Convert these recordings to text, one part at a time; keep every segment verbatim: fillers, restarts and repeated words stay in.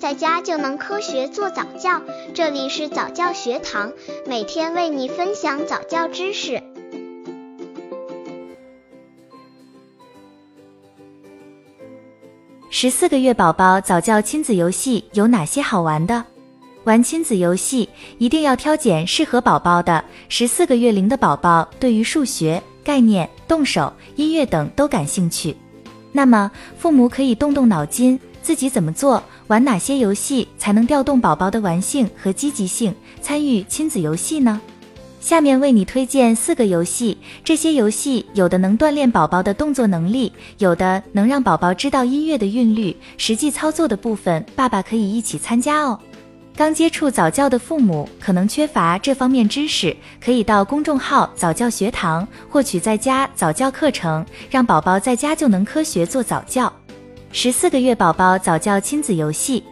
在家就能科学做早教。这里是早教学堂，每天为你分享早教知识。十四个月宝宝早教亲子游戏有哪些好玩的？玩亲子游戏一定要挑拣适合宝宝的。十四个月龄的宝宝对于数学、概念、动手、音乐等都感兴趣，那么父母可以动动脑筋，自己怎么做，玩哪些游戏才能调动宝宝的玩性和积极性，参与亲子游戏呢？下面为你推荐四个游戏，这些游戏有的能锻炼宝宝的动作能力，有的能让宝宝知道音乐的韵律，实际操作的部分爸爸可以一起参加哦。刚接触早教的父母可能缺乏这方面知识，可以到公众号早教学堂获取在家早教课程，让宝宝在家就能科学做早教。十四个月宝宝早教亲子游戏。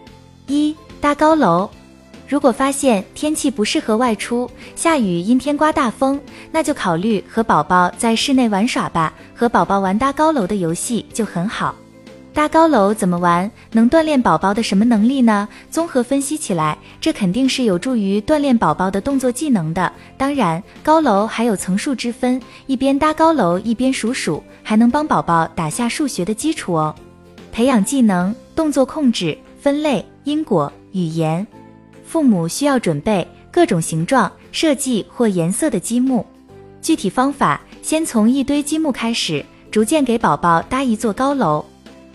一、搭高楼。如果发现天气不适合外出，下雨、阴天、刮大风，那就考虑和宝宝在室内玩耍吧，和宝宝玩搭高楼的游戏就很好。搭高楼怎么玩，能锻炼宝宝的什么能力呢？综合分析起来，这肯定是有助于锻炼宝宝的动作技能的。当然，高楼还有层数之分，一边搭高楼一边数数，还能帮宝宝打下数学的基础哦。培养技能、动作控制、分类、因果、语言。父母需要准备各种形状、设计或颜色的积木。具体方法，先从一堆积木开始，逐渐给宝宝搭一座高楼。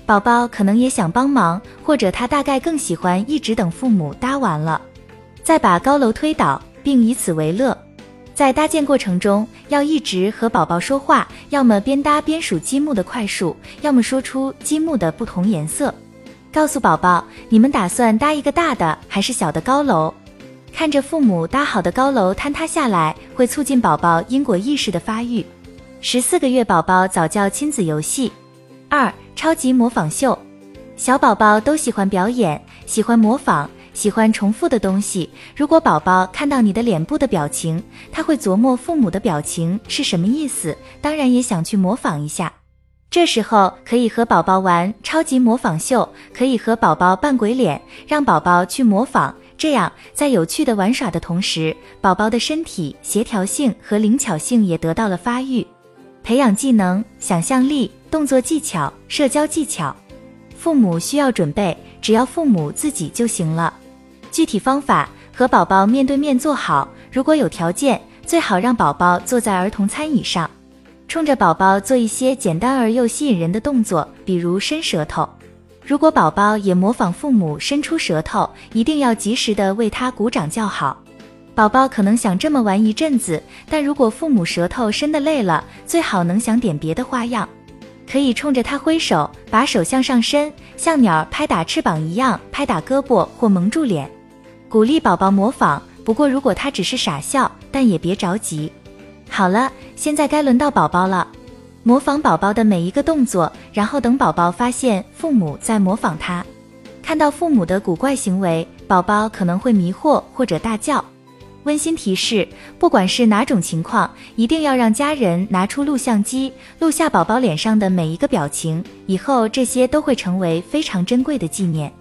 宝宝可能也想帮忙，或者他大概更喜欢一直等父母搭完了，再把高楼推倒，并以此为乐。在搭建过程中，要一直和宝宝说话，要么边搭边数积木的块数，要么说出积木的不同颜色，告诉宝宝你们打算搭一个大的还是小的高楼。看着父母搭好的高楼坍塌下来，会促进宝宝因果意识的发育。十四个月宝宝早教亲子游戏。二、超级模仿秀。小宝宝都喜欢表演，喜欢模仿，喜欢重复的东西。如果宝宝看到你的脸部的表情，他会琢磨父母的表情是什么意思，当然也想去模仿一下。这时候可以和宝宝玩超级模仿秀，可以和宝宝扮鬼脸，让宝宝去模仿，这样在有趣的玩耍的同时，宝宝的身体协调性和灵巧性也得到了发育。培养技能、想象力、动作技巧、社交技巧。父母需要准备，只要父母自己就行了。具体方法，和宝宝面对面坐好，如果有条件，最好让宝宝坐在儿童餐椅上，冲着宝宝做一些简单而又吸引人的动作，比如伸舌头。如果宝宝也模仿父母伸出舌头，一定要及时的为他鼓掌叫好。宝宝可能想这么玩一阵子，但如果父母舌头伸得累了，最好能想点别的花样。可以冲着他挥手，把手向上伸，像鸟拍打翅膀一样拍打胳膊或蒙住脸。鼓励宝宝模仿，不过如果他只是傻笑，但也别着急。好了，现在该轮到宝宝了。模仿宝宝的每一个动作，然后等宝宝发现父母在模仿他。看到父母的古怪行为，宝宝可能会迷惑或者大叫。温馨提示，不管是哪种情况，一定要让家人拿出录像机，录下宝宝脸上的每一个表情，以后这些都会成为非常珍贵的纪念。